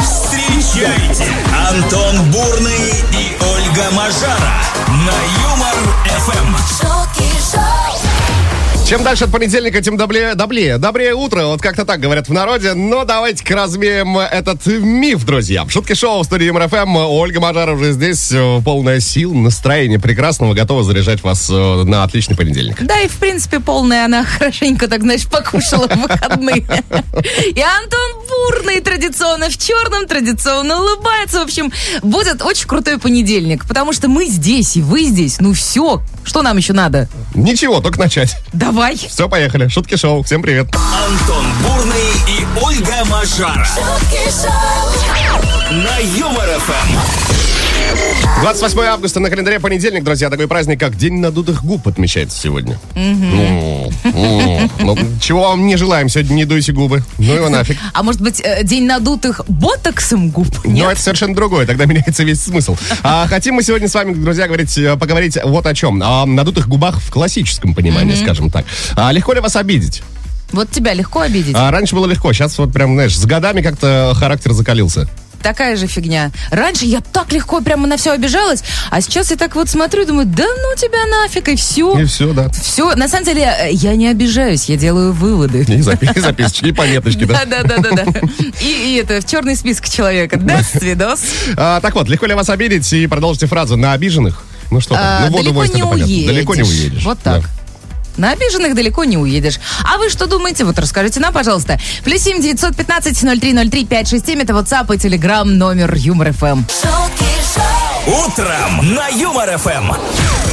Встречайте, Антон Бурный и Ольга Мажара на Юмор ФМ. Чем дальше от понедельника, тем добрее утро. Вот как-то так говорят в народе. Но давайте-ка развеем этот миф, друзья. Шутки шоу в студии Юмор ФМ. Ольга Мажара уже здесь, полная сил, настроение прекрасного, готова заряжать вас на отличный понедельник. Да, и в принципе полная она хорошенько так, знаешь, покушала в выходные. И Антон Бурный традиционно в черном, традиционно улыбается. В общем, будет очень крутой понедельник, потому что мы здесь, и вы здесь. Ну все, что нам еще надо? Ничего, только начать. Давай. Все, поехали. Шутки шоу. Всем привет. Антон Бурный и Ольга Мажара. Шутки шоу. На Юмор ФМ. 28 августа на календаре понедельник, друзья. Такой праздник, как День надутых губ, отмечается сегодня. Ну, чего вам не желаем сегодня, не дуйте губы. Ну его нафиг. А может быть, день надутых ботоксом губ? Нет? Ну, это совершенно другое, тогда меняется весь смысл. Хотим мы сегодня с вами, друзья, поговорить вот о чем. О надутых губах в классическом понимании, скажем так. Легко ли вас обидеть? Вот тебя легко обидеть? Раньше было легко, сейчас вот прям, знаешь, с годами как-то характер закалился. Такая же фигня. Раньше я так легко прямо на все обижалась, а сейчас я так вот смотрю и думаю, да ну тебя нафиг, и все. И все, да. Все. На самом деле я не обижаюсь, я делаю выводы. И записочки, и пометочки, да? Да. И это в черный список человека. Да, свидос. Так вот, легко ли вас обидеть? И продолжите фразу на обиженных. Ну что там, ну воду возьмет, это понятно. Далеко не уедешь. Вот так. На обиженных далеко не уедешь. А вы что думаете? Вот расскажите нам, пожалуйста. +7 915 0303 567. Это WhatsApp и Telegram номер Юмор ФМ. Утром на Юмор ФМ.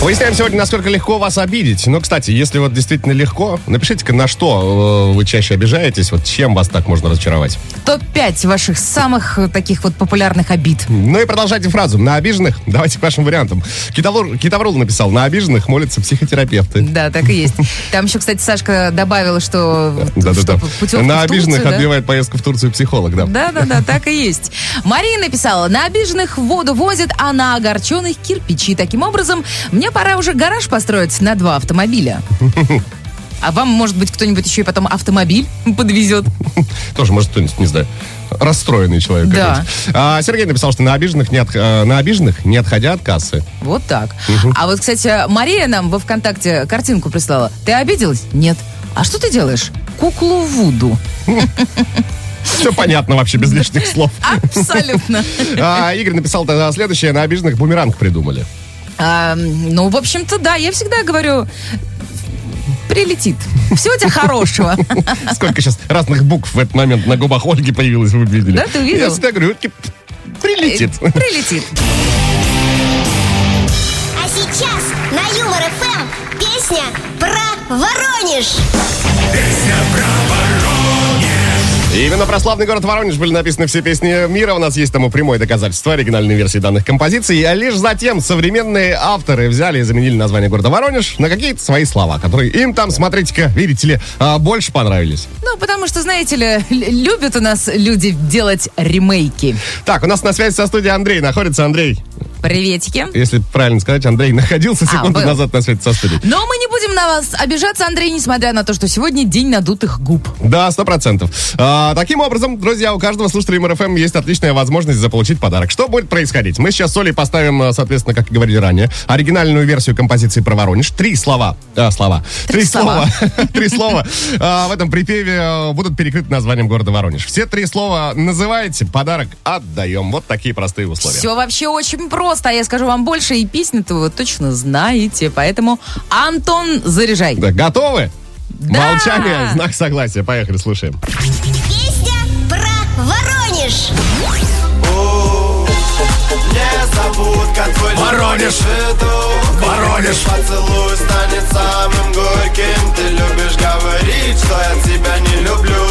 Выясняем сегодня, насколько легко вас обидеть. Ну, кстати, если вот действительно легко, напишите-ка, на что вы чаще обижаетесь, вот чем вас так можно разочаровать. Топ-5 ваших самых таких вот популярных обид. Ну и продолжайте фразу. На обиженных, давайте к вашим вариантам. Китаврул написал, на обиженных молятся психотерапевты. Да, так и есть. Там еще, кстати, Сашка добавила, что на обиженных отбивает поездку в Турцию психолог, да. Да, так и есть. Мария написала, на обиженных воду возят, а на огорченных кирпичи. Таким образом, мне пора уже гараж построить на 2 автомобиля. А вам, может быть, кто-нибудь еще и потом автомобиль подвезет? Тоже, может, кто-нибудь, не знаю, расстроенный человек. Да. Сергей написал, что на обиженных не отходя от кассы. Вот так. А вот, кстати, Мария нам во ВКонтакте картинку прислала. Ты обиделась? Нет. А что ты делаешь? Куклу Вуду. Все понятно вообще, без лишних слов. Абсолютно. Игорь написал тогда следующее. На обиженных бумеранг придумали. Ну, в общем-то, да. Я всегда говорю, прилетит. Всего тебе хорошего. Сколько сейчас разных букв в этот момент на губах Ольги появилось, вы видели? Да, ты увидел? Я всегда говорю, прилетит. Прилетит. А сейчас на Юмор ФМ песня про Воронеж. Песня про Воронеж. И именно про славный город Воронеж были написаны все песни мира. У нас есть тому прямое доказательство оригинальной версии данных композиций. А лишь затем современные авторы взяли и заменили название города Воронеж на какие-то свои слова, которые им там, смотрите-ка, видите ли, больше понравились. Ну, потому что, знаете ли, любят у нас люди делать ремейки. Так, у нас на связи со студией Андрей находится. Андрей. Приветики. Если правильно сказать, Андрей находился секунду назад на связи со студией. Но мы не будем на вас обижаться, Андрей, несмотря на то, что сегодня день надутых губ. Да, 100%. Таким образом, друзья, у каждого слушателя Юмор ФМ есть отличная возможность заполучить подарок. Что будет происходить? Мы сейчас с Олей поставим, соответственно, как и говорили ранее, оригинальную версию композиции про Воронеж. Три слова в этом припеве будут перекрыты названием города Воронеж. Все 3 слова называете, подарок отдаем. Вот такие простые условия. Все вообще очень просто, а я скажу вам больше, и песню-то вы точно знаете. Поэтому, Антон, заряжай. Да, готовы? Да! Молчание, знак согласия. Поехали, слушаем. Воронеж! Воронеж! Воронеж! Поцелуй станет самым горьким. Ты любишь говорить, что я тебя не люблю.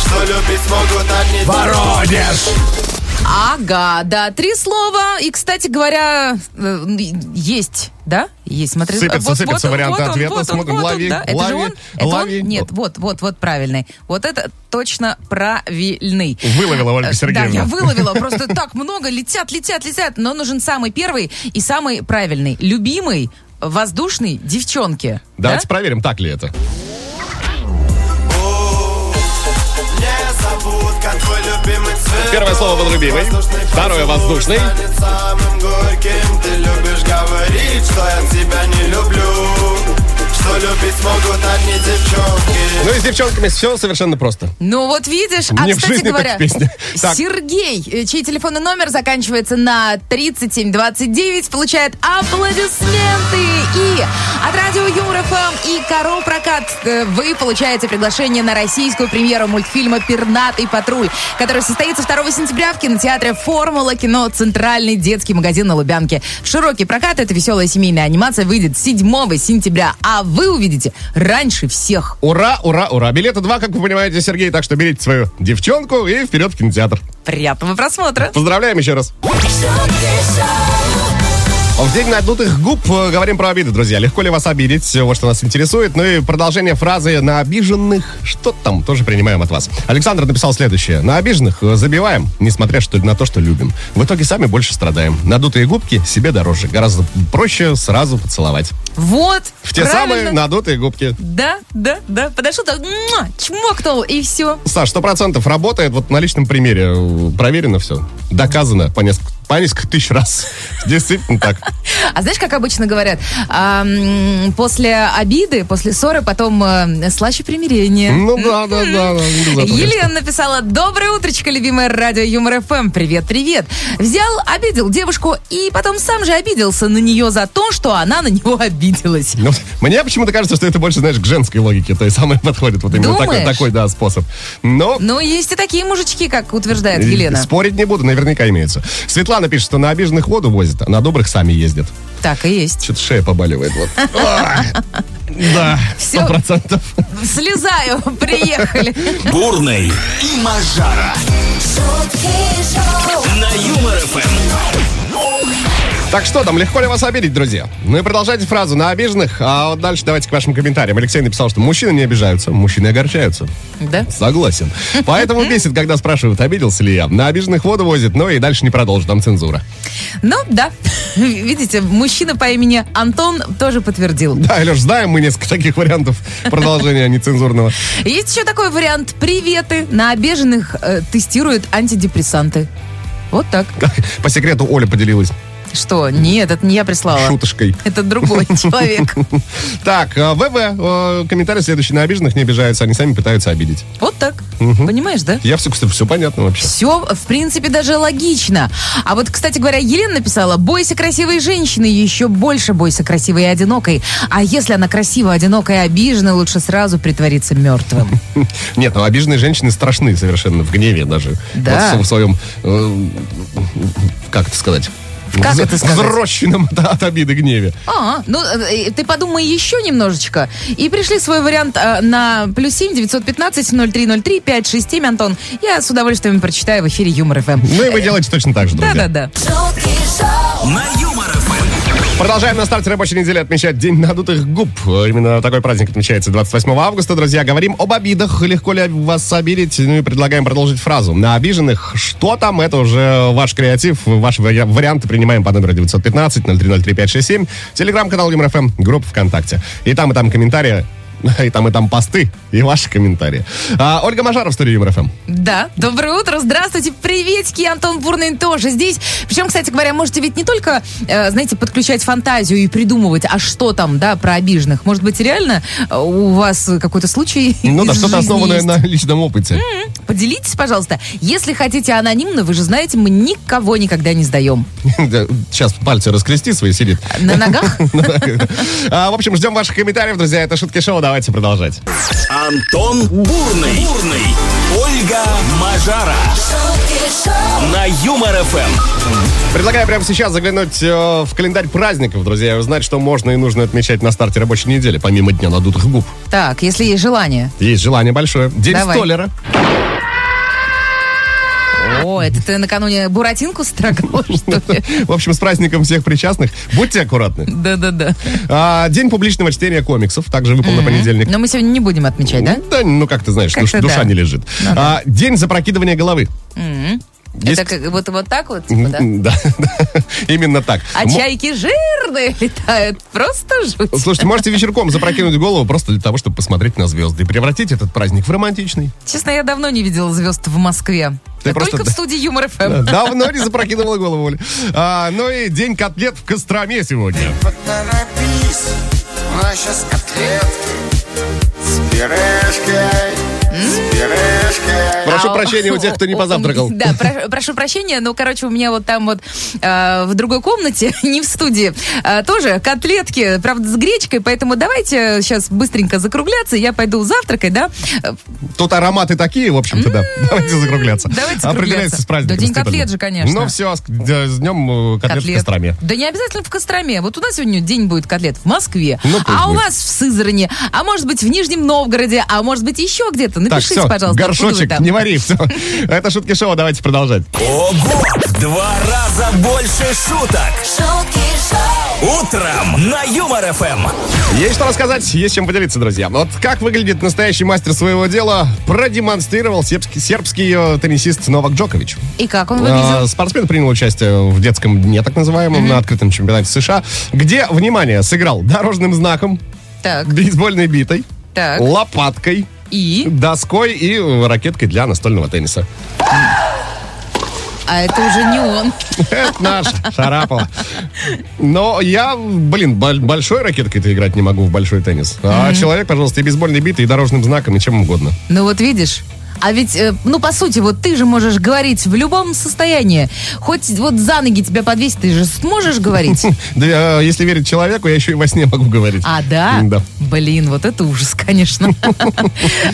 Что любить смогут одни... Воронеж! Ага, да, 3 слова. И, кстати говоря, есть... Да? Есть, смотри. Сыпятся вот варианты ответа. Лови. Нет, вот правильный. Вот это точно правильный. Выловила Ольга Сергеевна. Да, я выловила. Просто так много. Летят. Но нужен самый первый и самый правильный. Любимый, воздушный, девчонки. Давайте проверим, так ли это. Первое слово был любимый, второе воздушный. Ты любишь говорить, что я тебя не люблю. Что любить могут одни девчонки. Ну и с девчонками все совершенно просто. Ну вот видишь, мне, а кстати говоря, Сергей, чей телефонный номер заканчивается на 3729, получает аплодисменты. И от радио Юмор ФМ и Коро Прокат вы получаете приглашение на российскую премьеру мультфильма «Пернатый патруль», который состоится 2 сентября в кинотеатре «Формула», кино «Центральный детский магазин» на Лубянке. В широкий прокат эта веселая семейная анимация выйдет 7 сентября, а вы увидите раньше всех. Ура, ура, ура. Билеты 2, как вы понимаете, Сергей. Так что берите свою девчонку и вперед в кинотеатр. Приятного просмотра. Поздравляем еще раз. В день надутых губ говорим про обиды, друзья. Легко ли вас обидеть? Вот что нас интересует. Ну и продолжение фразы «на обиженных» что там тоже принимаем от вас. Александр написал следующее. «На обиженных забиваем, несмотря на то, что любим. В итоге сами больше страдаем. Надутые губки себе дороже. Гораздо проще сразу поцеловать». Вот, в те правильно. Самые надутые губки. Да, да, да. Подошел, так, чмокнул, и все. Саш, 100% работает. Вот на личном примере проверено все. Доказано по несколько тысяч раз. Действительно так. А знаешь, как обычно говорят, после обиды, после ссоры, потом слаще примирение. Ну да, да, да. Елена написала: «Доброе утречко, любимое радио Юмор ФМ. Привет, привет. Взял, обидел девушку и потом сам же обиделся на нее за то, что она на него обиделась». Ну, мне почему-то кажется, что это больше, знаешь, к женской логике. То есть самое подходит вот именно такой, да, способ. Но... Ну, есть и такие мужички, как утверждает Елена. Спорить не буду, наверняка имеется. Светлана напишет, что на обиженных воду возят, а на добрых сами ездят. Так и есть. Что-то шея побаливает. Вот. Да, 100%. Слезаю, приехали. Бурный и Мажара. На Юмор ФМ. Так что там, легко ли вас обидеть, друзья? Ну и продолжайте фразу «на обиженных», а вот дальше давайте к вашим комментариям. Алексей написал, что мужчины не обижаются, мужчины огорчаются. Да? Согласен. Поэтому бесит, когда спрашивают, обиделся ли я. На обиженных воду возит, но и дальше не продолжу, там цензура. Ну, да. Видите, мужчина по имени Антон тоже подтвердил. Да, Леш, знаем мы несколько таких вариантов продолжения нецензурного. Есть еще такой вариант «приветы». На обиженных тестируют антидепрессанты. Вот так. По секрету Оля поделилась. Что? Нет, это не я прислала. Шуточкой. Это другой человек. Так, ВВ, комментарий следующий. На обиженных не обижаются, они сами пытаются обидеть. Вот так. Понимаешь, да? Я все, кстати, все понятно вообще. Все, в принципе, даже логично. А вот, кстати говоря, Елена написала: «Бойся красивой женщины, еще больше бойся красивой и одинокой. А если она красива, одинокая и обижена, лучше сразу притвориться мертвым». Нет, ну обиженные женщины страшны совершенно, в гневе даже. Да. Вот в своем, как это сказать... Как это сказать? Взрощенном от обиды гневе. Ну ты подумай еще немножечко. И пришли свой вариант на +7 915 0303 567. Антон, я с удовольствием прочитаю в эфире Юмор ФМ. Ну и вы делаете точно так же, друзья. Да-да-да. Продолжаем на старте рабочей недели отмечать День надутых губ. Именно такой праздник отмечается 28 августа. Друзья, говорим об обидах. Легко ли вас обидеть? Ну и предлагаем продолжить фразу «на обиженных». Что там? Это уже ваш креатив. Ваши варианты принимаем по номеру 915-0303-567. Телеграм-канал Юмор ФМ, группа ВКонтакте. И там комментарии. И там посты, и ваши комментарии. Ольга Мажара в студии Юмор ФМ. Да, доброе утро, здравствуйте, приветики. Антон Бурный тоже здесь. Причем, кстати говоря, можете ведь не только, знаете, подключать фантазию и придумывать, а что там, да, про обиженных. Может быть, реально у вас какой-то случай. Ну да, что-то основанное есть на личном опыте. Поделитесь, пожалуйста. Если хотите анонимно, вы же знаете, мы никого никогда не сдаем. Сейчас пальцы раскрести свои, сидит. На ногах? В общем, ждем ваших комментариев, друзья. Это Шутки Шоу, давайте продолжать. Антон Бурный, Ольга Мажара на Юмор ФМ. Предлагаю прямо сейчас заглянуть в календарь праздников, друзья, и узнать, что можно и нужно отмечать на старте рабочей недели, помимо Дня надутых губ. Так, если есть желание. Есть желание большое. День столяра. О, это ты накануне буратинку строгал, что ли? В общем, с праздником всех причастных. Будьте аккуратны. Да-да-да. День публичного чтения комиксов. Также выпал на понедельник. Но мы сегодня не будем отмечать, да? Да, ну как ты знаешь, душа не лежит. День запрокидывания головы. Есть... Это как будто вот так вот? Типа, да? Да, да, именно так. А чайки жирные летают, просто жуть. Слушайте, можете вечерком запрокинуть голову просто для того, чтобы посмотреть на звезды и превратить этот праздник в романтичный. Честно, я давно не видела звезд в Москве. Да только просто... в студии Юмор ФМ. Да, давно не запрокидывала голову, Оля. Ну и день котлет в Костроме сегодня. Ты поторопись, у нас сейчас котлетки с пюрешкой. Прошу прощения у тех, кто не позавтракал. Да, прошу прощения, но, короче, у меня вот там вот в другой комнате, не в студии, тоже котлетки, правда, с гречкой, поэтому давайте сейчас быстренько закругляться, я пойду завтракать, да? Тут ароматы такие, в общем-то, да. Давайте закругляться. Давайте закругляться. Определяйтесь с праздником. Да, день котлет же, конечно. Ну все, с днем котлет в Костроме. Да не обязательно в Костроме. Вот у нас сегодня день будет котлет в Москве, а у вас в Сызрани, а может быть в Нижнем Новгороде, а может быть еще где-то. Напишите, так, все, пожалуйста, горшочек, не вари, все. Это Шутки Шоу, давайте продолжать. Ого, в 2 раза больше шуток. Шутки Шоу. Утром на Юмор ФМ. Есть что рассказать, есть чем поделиться, друзья. Вот как выглядит настоящий мастер своего дела, продемонстрировал сербский теннисист Новак Джокович. И как он выглядел? Спортсмен принял участие в детском дне, так называемом, на открытом чемпионате США, где, внимание, сыграл дорожным знаком, так, бейсбольной битой, так, лопаткой, и? Доской и ракеткой для настольного тенниса. А это уже не он. Это наш, Шарапова. Но я, большой ракеткой-то играть не могу в большой теннис. А человек, пожалуйста, и бейсбольной битой, и дорожным знаком, и чем угодно. Ну вот видишь... А ведь, по сути, вот ты же можешь говорить в любом состоянии. Хоть вот за ноги тебя подвесит, ты же сможешь говорить? Да, если верить человеку, я еще и во сне могу говорить. А, да? Да. Блин, вот это ужас, конечно.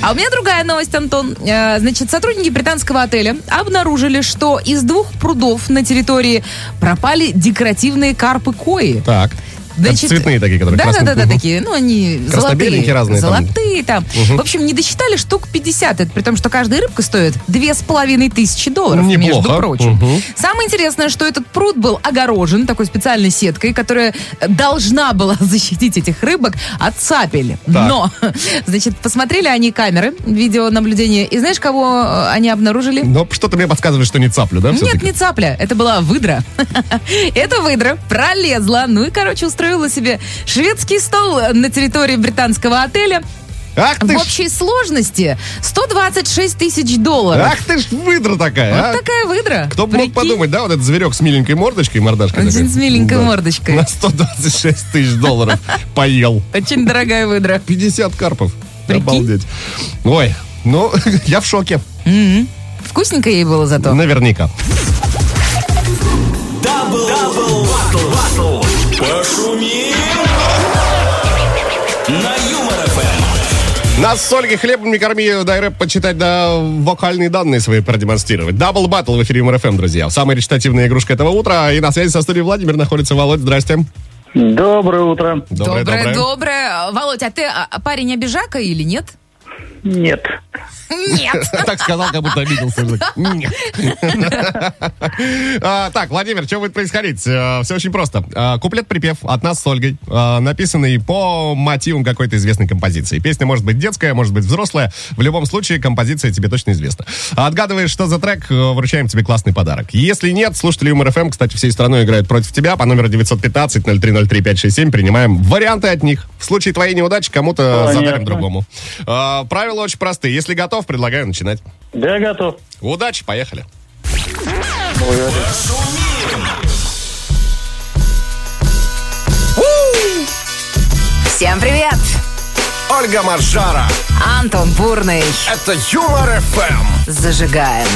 А у меня другая новость, Антон. Значит, сотрудники британского отеля обнаружили, что из 2 прудов на территории пропали декоративные карпы-кои. Так. Значит, цветные такие, которые красные. Да-да-да, такие, они золотые. Разные, золотые там. В общем, не досчитали штук 50, это при том, что каждая рыбка стоит $2500, неплохо, между прочим. Самое интересное, что этот пруд был огорожен такой специальной сеткой, которая должна была защитить этих рыбок от цапель. Так. Но, значит, посмотрели они камеры видеонаблюдения, и знаешь, кого они обнаружили? Ну, что-то мне подсказывает, что не цаплю, да? Все-таки? Нет, не цапля, это была выдра. Эта выдра пролезла, устроила себе шведский стол на территории британского отеля. Ах ты в общей сложности $126,000. Ах ты ж выдра такая, вот такая выдра. Кто бы мог подумать, да, вот этот зверек с миленькой мордочкой, мордашкой. Один с миленькой мордочкой. На $126,000 поел. Очень дорогая выдра. 50 карпов. Прикинь. Обалдеть. Ой, я в шоке. Вкусненько ей было зато. Наверняка. Дабл Пошумим на Юмор ФМ. Нас с Ольгой хлебом не корми, дай рэп почитать, да вокальные данные свои продемонстрировать. Дабл баттл в эфире Юмор ФМ, друзья. Самая речитативная игрушка этого утра. И на связи со студией Владимир находится Володь. Здрасте. Доброе утро. Доброе. Володь, а ты парень обижака или нет? Нет. Нет. Так сказал, как будто обиделся. Нет. Так, Владимир, что будет происходить? Все очень просто. Куплет-припев от нас с Ольгой, написанный по мотивам какой-то известной композиции. Песня может быть детская, может быть взрослая. В любом случае, композиция тебе точно известна. Отгадываешь, что за трек, вручаем тебе классный подарок. Если нет, слушатели Юмор ФМ, кстати, всей страной играют против тебя. По номеру 915-0303-567 принимаем варианты от них. В случае твоей неудачи кому-то задарим другому. Правила очень простые. Если готов, предлагаю начинать. Да, готов. Удачи, поехали. Всем привет! Ольга Мажара. Антон Бурный. Это Юмор ФМ. Зажигаем.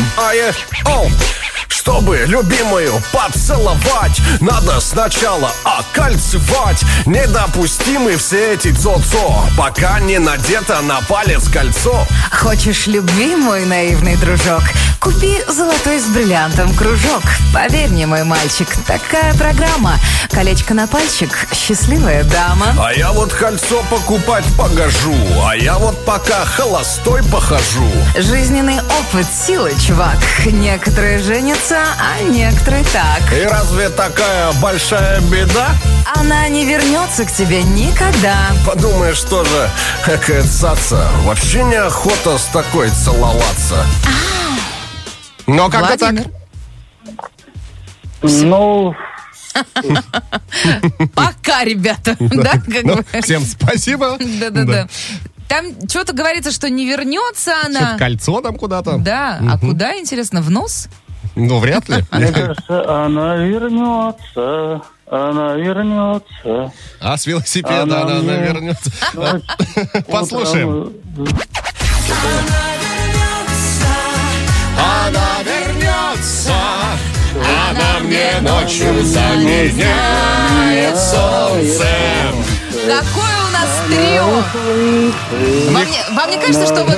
Чтобы любимую поцеловать, надо сначала окольцевать. Недопустимы все эти цо-цо, пока не надето на палец кольцо. Хочешь любви, мой наивный дружок? Купи золотой с бриллиантом кружок. Поверь мне, мой мальчик, такая программа. Колечко на пальчик, счастливая дама. А я вот кольцо покупать погожу, а я вот пока холостой похожу. Жизненный опыт — сила, чувак. Некоторые женятся, а некоторые так. И разве такая большая беда? Она не вернется к тебе никогда. Подумаешь тоже, какая цаца. Вообще неохота с такой целоваться. Но как-то так. Ну... Пока, ребята. Всем спасибо. Да-да-да. Там что-то говорится, что не вернется она. Что-то кольцо там куда-то. Да, а куда, интересно, в нос? Ну, вряд ли. Мне кажется, она вернется. Она вернется. А с велосипеда она вернется. Послушаем. Она вернется. Она мне ночью заменяет солнце. Какое у нас трио! Вам не кажется, что вы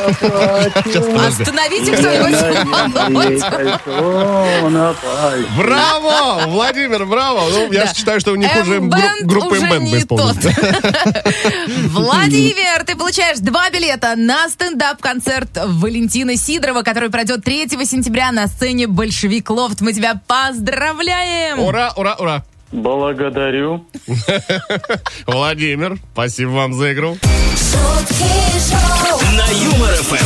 остановите кто-нибудь? Браво! Владимир, браво! Ну, я считаю, что у них уже группа M-Band исполнится. Владимир, ты получаешь 2 билета на стендап-концерт Валентины Сидоровой, который пройдет 3 сентября на сцене «Большевик Лофт». Мы тебя поздравляем! Ура, ура, ура! Благодарю. Владимир, спасибо вам за игру. На Юмор ФМ.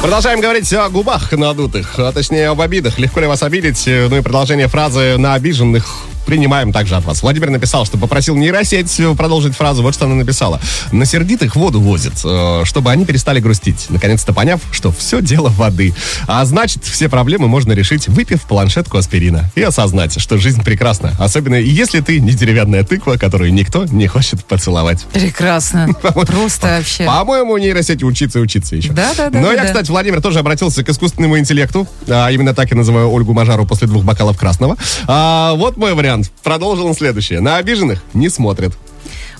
Продолжаем говорить о губах надутых, а точнее об обидах. Легко ли вас обидеть? Ну и продолжение фразы «на обиженных» принимаем также от вас. Владимир написал, что попросил нейросеть продолжить фразу. Вот что она написала. На сердитых воду возят, чтобы они перестали грустить. Наконец-то поняв, что все дело воды. А значит, все проблемы можно решить, выпив планшетку аспирина. И осознать, что жизнь прекрасна. Особенно если ты не деревянная тыква, которую никто не хочет поцеловать. Прекрасно. Просто вообще. По-моему, нейросеть учиться и учиться еще. Да-да-да. Но я, кстати, Владимир тоже обратился к искусственному интеллекту. Именно так я называю Ольгу Мажару после 2 бокалов красного. Вот мой вариант. Продолжил он следующее. На обиженных не смотрят.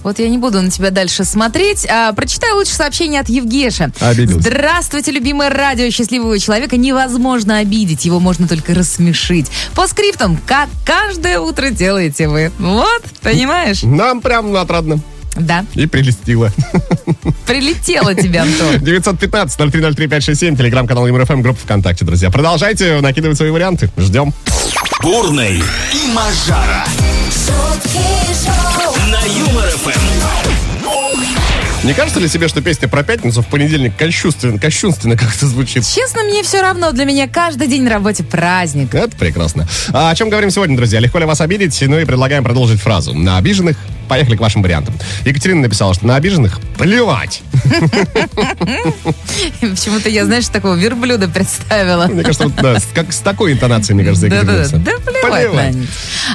Вот я не буду на тебя дальше смотреть. Прочитаю лучше сообщение от Евгеша. Обиделся. Здравствуйте, любимое радио. Счастливого человека невозможно обидеть. Его можно только рассмешить. По скриптам, как каждое утро делаете вы. Вот, понимаешь? Нам прям отрадно. Да. И прилетело. Прилетело тебя, Антон. 915-0303-567, телеграм-канал Юмор ФМ, группа ВКонтакте, друзья. Продолжайте накидывать свои варианты. Ждем. Бурный и Мажара. На Юмор ФМ. Не кажется ли тебе, что песня про пятницу в понедельник кощунственно как-то звучит? Честно, мне все равно. Для меня каждый день на работе праздник. Это прекрасно. А о чем говорим сегодня, друзья? Легко ли вас обидеть? Ну и предлагаем продолжить фразу. На обиженных... Поехали к вашим вариантам. Екатерина написала, что на обиженных плевать. Почему-то я, знаешь, такого верблюда представила. Мне кажется, вот, да, как с такой интонацией, мне кажется, Екатерина. Да, плевать.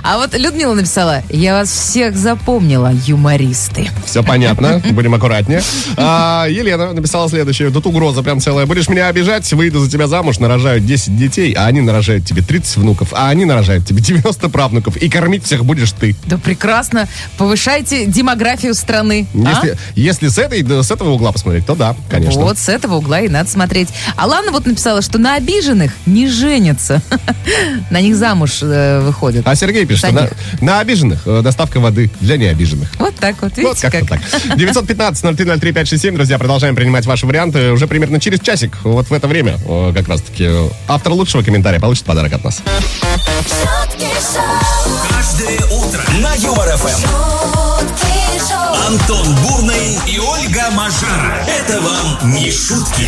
А вот Людмила написала, я вас всех запомнила, юмористы. Все понятно, будем аккуратнее. А Елена написала следующее, тут угроза прям целая. Будешь меня обижать, выйду за тебя замуж, нарожают 10 детей, а они нарожают тебе 30 внуков, а они нарожают тебе 90 правнуков, и кормить всех будешь ты. Да прекрасно, повышение. Решайте демографию страны. Если с этого угла посмотреть, то да, конечно. Вот с этого угла и надо смотреть. Алана вот написала, что на обиженных не женятся. На них замуж выходят. А Сергей пишет, что на обиженных доставка воды для необиженных. Вот так вот, видите как. 915-0303-567, друзья, продолжаем принимать ваши варианты. Уже примерно через часик, вот в это время, как раз таки, автор лучшего комментария получит подарок от нас. Каждое утро на Юмор ФМ. Антон Бурный и Ольга Мажара. Это вам не шутки.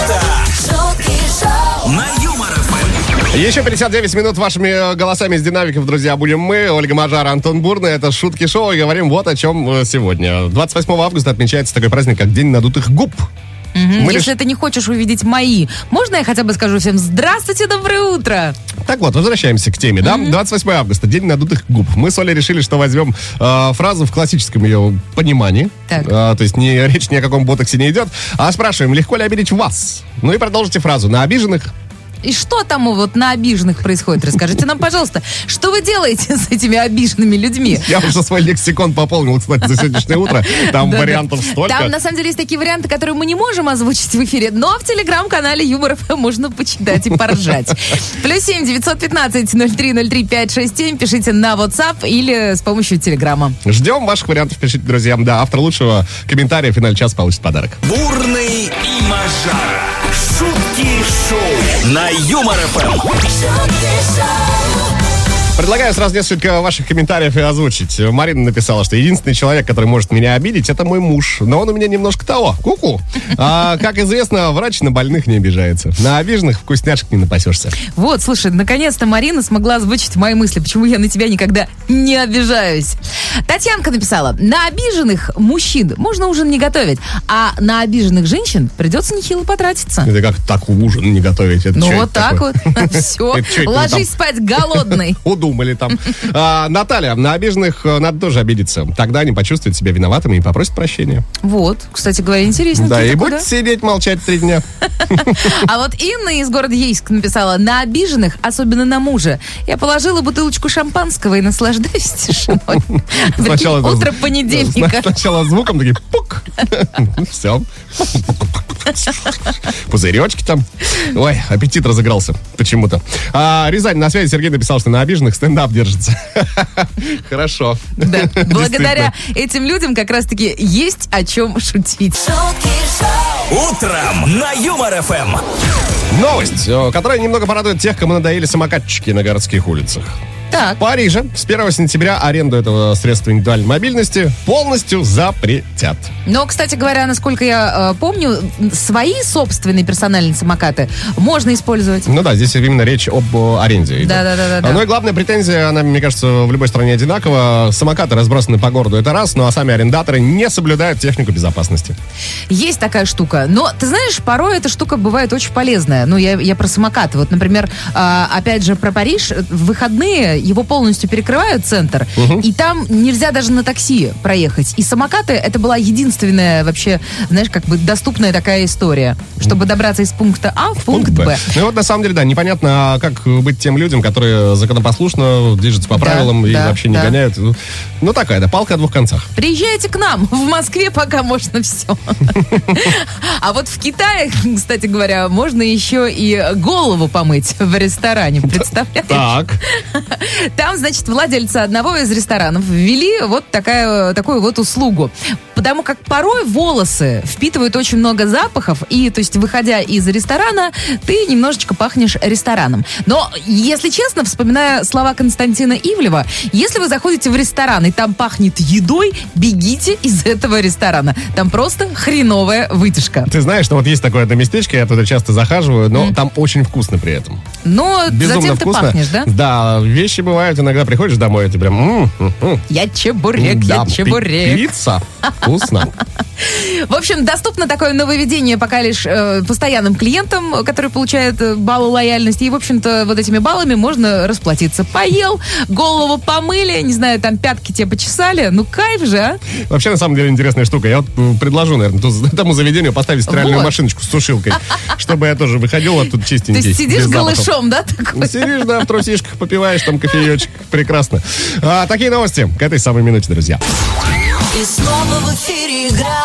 Это Шутки Шоу на Юмор ФМ. Еще 59 минут вашими голосами из динамиков, друзья, будем мы. Ольга Мажара, Антон Бурный. Это Шутки Шоу. И говорим вот о чем сегодня. 28 августа отмечается такой праздник, как День надутых губ. Если ты не хочешь увидеть мои, можно я хотя бы скажу всем «Здравствуйте, доброе утро»? Так вот, возвращаемся к теме, да? 28 августа, День надутых губ. Мы с Олей решили, что возьмем фразу в классическом ее понимании. То есть речь ни о каком ботоксе не идет. А спрашиваем, легко ли обидеть вас? Ну и продолжите фразу «На обиженных». И что там вот на обиженных происходит? Расскажите нам, пожалуйста, что вы делаете с этими обиженными людьми? Я уже свой лексикон пополнил, кстати, за сегодняшнее утро. Там вариантов столько. Там, на самом деле, есть такие варианты, которые мы не можем озвучить в эфире, но в телеграм-канале Юмор ФМ можно почитать и поржать. +7 915 0303 567. Пишите на WhatsApp или с помощью телеграма. Ждем ваших вариантов, пишите, друзья. Да, автор лучшего комментария в финале часа получит подарок. Бурный и Мажара. Шутки Шоу на Юмор ФМ. Предлагаю сразу несколько ваших комментариев и озвучить. Марина написала, что единственный человек, который может меня обидеть, это мой муж. Но он у меня немножко того, куку. А, как известно, врач на больных не обижается. На обиженных вкусняшек не напасешься. Вот, слушай, наконец-то Марина смогла озвучить мои мысли. Почему я на тебя никогда не обижаюсь? Татьянка написала, на обиженных мужчин можно ужин не готовить, а на обиженных женщин придется нехило потратиться. Это как так ужин не готовить? Это ну вот так такое? Вот, все, ложись спать голодный. Удумали там. Наталья, на обиженных надо тоже обидеться. Тогда они почувствуют себя виноватыми и попросят прощения. Вот, кстати говоря, интересненько. Да, и будь сидеть, молчать 3 дня. А вот Инна из города Ейск написала, на обиженных, особенно на мужа, я положила бутылочку шампанского и наслаждаюсь тишиной. Утро понедельника. Сначала звуком такие пук. Все. Пузыречки там. Ой, аппетит разыгрался почему-то. Рязань, на связи Сергей написал, что на обиженных стендап держится. Хорошо. Да, благодаря этим людям как раз-таки есть о чем шутить. Утром на Юмор ФМ. Новость, которая немного порадует тех, кому надоели самокатчики на городских улицах. Так. В Париже с 1 сентября аренду этого средства индивидуальной мобильности полностью запретят. Но, кстати говоря, насколько я помню, свои собственные персональные самокаты можно использовать. Ну да, здесь именно речь об аренде. Да. Ну и главная претензия, она, мне кажется, в любой стране одинакова. Самокаты разбросаны по городу, это раз, ну а сами арендаторы не соблюдают технику безопасности. Есть такая штука. Но, ты знаешь, порой эта штука бывает очень полезная. Ну, я про самокаты. Вот, например, опять же, про Париж. В выходные его полностью перекрывают, центр, и там нельзя даже на такси проехать. И самокаты, это была единственная вообще, знаешь, как бы доступная такая история, чтобы добраться из пункта А в пункт Б. Ну вот, на самом деле, да, непонятно, как быть тем людям, которые законопослушно движутся по правилам и вообще не гоняют. Ну, такая, да, палка о двух концах. Приезжайте к нам, в Москве пока можно все. А вот в Китае, кстати говоря, можно еще и голову помыть в ресторане, представляешь? Так. Там, значит, владельцы одного из ресторанов ввели вот такую вот услугу. Потому как порой волосы впитывают очень много запахов, и, то есть, выходя из ресторана, ты немножечко пахнешь рестораном. Но, если честно, вспоминая слова Константина Ивлева, если вы заходите в ресторан, и там пахнет едой, бегите из этого ресторана. Там просто хреновая вытяжка. Ты знаешь, что вот есть такое одно местечко, я туда часто захаживаю, но там очень вкусно при этом. Но безумно затем вкусно. Ты пахнешь, да? Да, вещи бывают, иногда приходишь домой, и ты прям... Я чебурек. Пицца. Вкусно. В общем, доступно такое нововведение пока лишь постоянным клиентам, которые получают баллы лояльности. И, в общем-то, вот этими баллами можно расплатиться. Поел, голову помыли, не знаю, там пятки тебе почесали. Ну, кайф же, а? Вообще, на самом деле, интересная штука. Я вот предложу, наверное, тому заведению поставить стиральную машиночку с сушилкой, чтобы я тоже выходил оттуда чистенький. Ты сидишь голышом, да? Сидишь, да, в трусишках, попиваешь там кофеечек. Прекрасно. Такие новости к этой самой минуте, друзья. И снова в эфире игра.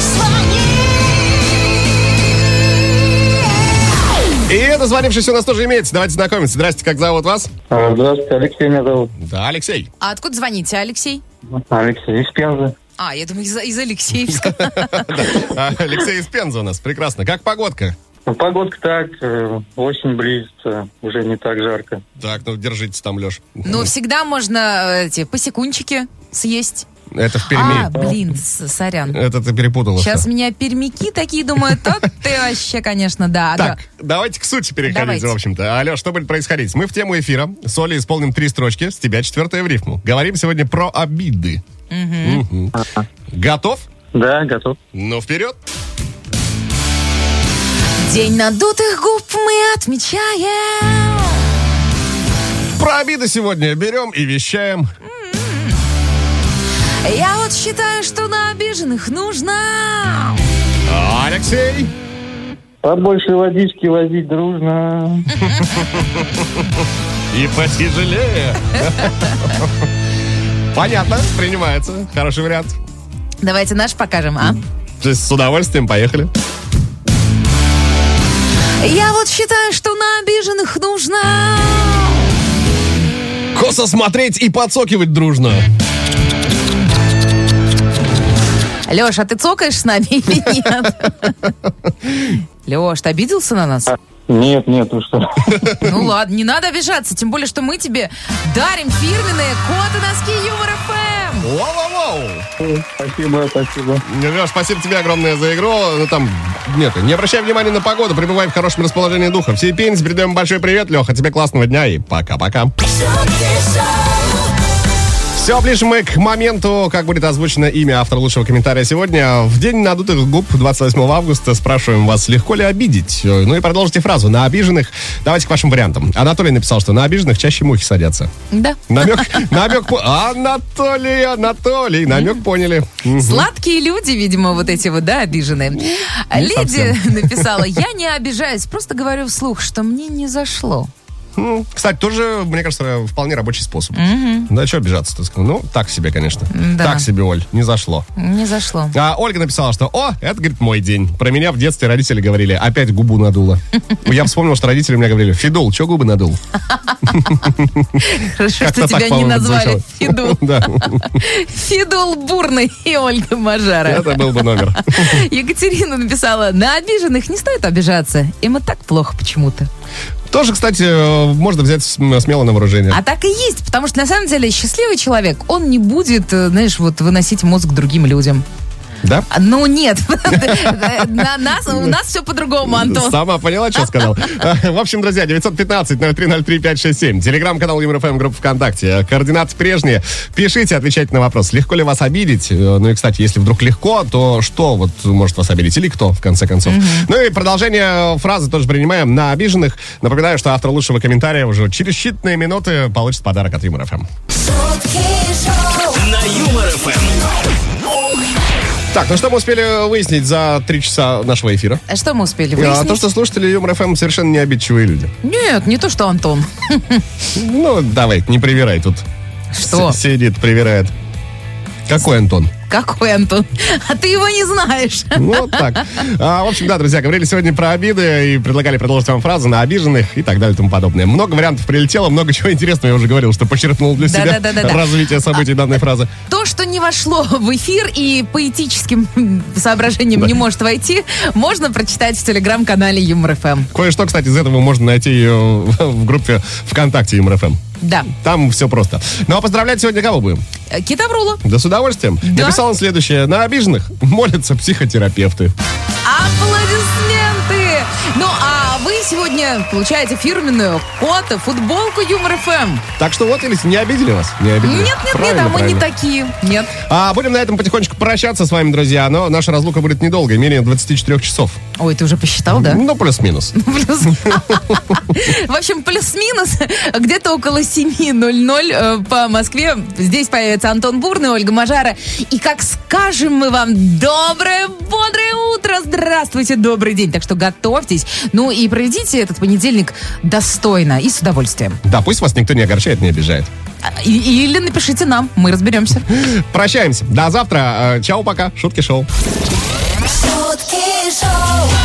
Звони. И это звонившийся у нас тоже имеется. Давайте знакомиться. Здрасте, как зовут вас? Здравствуйте, Алексей меня зовут. Да, Алексей. А откуда звоните, Алексей? Алексей из Пензы. А, я думаю, из Алексеевска. Алексей из Пензы у нас. Прекрасно. Как погодка? Погодка так, осень близится, уже не так жарко. Так, ну держитесь там, Леш. Ну, всегда можно эти посекунчики съесть. Это в Перми. А, блин, сорян. Это ты перепутала. Сейчас меня пермяки такие думают, тот ты вообще, конечно, да. Так, давайте к сути переходить, в общем-то. Алло, что будет происходить? Мы в тему эфира с Олей исполним 3 строчки, с тебя 4-я в рифму. Говорим сегодня про обиды. Готов? Да, готов. Ну, вперед. День надутых губ мы отмечаем. Про обиды сегодня берем и вещаем. Я вот считаю, что на обиженных нужно. Алексей. Побольше водички возить дружно. И потяжелее. Понятно, принимается. Хороший вариант. Давайте наш покажем, а? С удовольствием, поехали. Я вот считаю, что на обиженных нужно косо смотреть и подсокивать дружно. Лёш, а ты цокаешь с нами или нет? Лёш, ты обиделся на нас? Нет, нет, ну что. Ну ладно, не надо обижаться, тем более, что мы тебе дарим фирменные коты-носки Юмор ФМ. Воу-воу-воу. Спасибо, спасибо. Леш, спасибо тебе огромное за игру. Ну там, нет, не обращай внимания на погоду, пребывай в хорошем расположении духа. Всей Пензе передаем большой привет, Леха, тебе классного дня и пока-пока. Все, ближе мы к моменту, как будет озвучено имя автора лучшего комментария сегодня. В день надутых губ 28 августа спрашиваем вас, легко ли обидеть? Ну и продолжите фразу. На обиженных... Давайте к вашим вариантам. Анатолий написал, что на обиженных чаще мухи садятся. Да. Намек... Анатолий, намек поняли. Сладкие люди, видимо, вот эти вот, да, обиженные. Лидия написала, я не обижаюсь, просто говорю вслух, что мне не зашло. Ну, кстати, тоже, мне кажется, вполне рабочий способ. Mm-hmm. Да, что обижаться? Ну, так себе, конечно. Да. Так себе, Оль, не зашло. Не зашло. А Ольга написала, что, это, говорит, мой день. Про меня в детстве родители говорили, опять губу надуло. Я вспомнил, что родители у меня говорили, Фидул, что губы надул? Хорошо, что тебя не назвали Фидул. Фидул Бурный и Ольга Мажара. Это был бы номер. Екатерина написала, на обиженных не стоит обижаться. Им и так плохо почему-то. Тоже, кстати, можно взять смело на вооружение. А так и есть, потому что, на самом деле, счастливый человек, он не будет, знаешь, вот выносить мозг другим людям. Да? Ну, нет. У нас все по-другому, Антон. Сама поняла, что сказал. В общем, друзья, 915-0303-567. Телеграм-канал Юмор ФМ, группа ВКонтакте. Координаты прежние. Пишите, отвечайте на вопрос, легко ли вас обидеть. Ну и, кстати, если вдруг легко, то что вот может вас обидеть? Или кто, в конце концов? Ну и продолжение фразы тоже принимаем на обиженных. Напоминаю, что автор лучшего комментария уже через считанные минуты получит подарок от Юмор ФМ. На Юмор ФМ. Так, ну что мы успели выяснить за 3 часа нашего эфира? А что мы успели выяснить? То, что слушатели Юмор ФМ совершенно не обидчивые люди. Нет, не то, что Антон. Ну, давай, не привирай тут. Что? Сидит, привирает. Какой Антон? Какой Антон? А ты его не знаешь. Вот так. В общем, да, друзья, говорили сегодня про обиды и предлагали продолжить вам фразу на обиженных и так далее и тому подобное. Много вариантов прилетело, много чего интересного. Я уже говорил, что почерпнул для себя развитие событий данной фразы. То, что не вошло в эфир и по этическим соображениям не может войти, можно прочитать в телеграм-канале Юмор ФМ. Кое-что, кстати, из этого можно найти в группе ВКонтакте Юмор ФМ. Да. Там все просто. Ну, а поздравлять сегодня кого будем? Китаврула. Да с удовольствием. Да. Написал он следующее. На обиженных молятся психотерапевты. Аплодисменты! Ну, а вы сегодня получаете фирменную футболку Юмор ФМ. Так что вот, Елис, не обидели вас? Не обидели? Нет, нет, правильно, нет, а мы правильно. Не такие. Нет. Будем на этом потихонечку прощаться с вами, друзья, но наша разлука будет недолгой, менее 24 часов. Ой, ты уже посчитал, да? Ну, плюс-минус. В общем, плюс-минус где-то около 7:00 по Москве. Здесь появится Антон Бурный, Ольга Мажара. И как скажем мы вам, доброе, бодрое утро! Здравствуйте, добрый день. Так что готовьтесь. Ну и проведите этот понедельник достойно и с удовольствием. Да, пусть вас никто не огорчает, не обижает. Или напишите нам, мы разберемся. Прощаемся. До завтра. Чао, пока. Шутки шоу. Шутки шоу.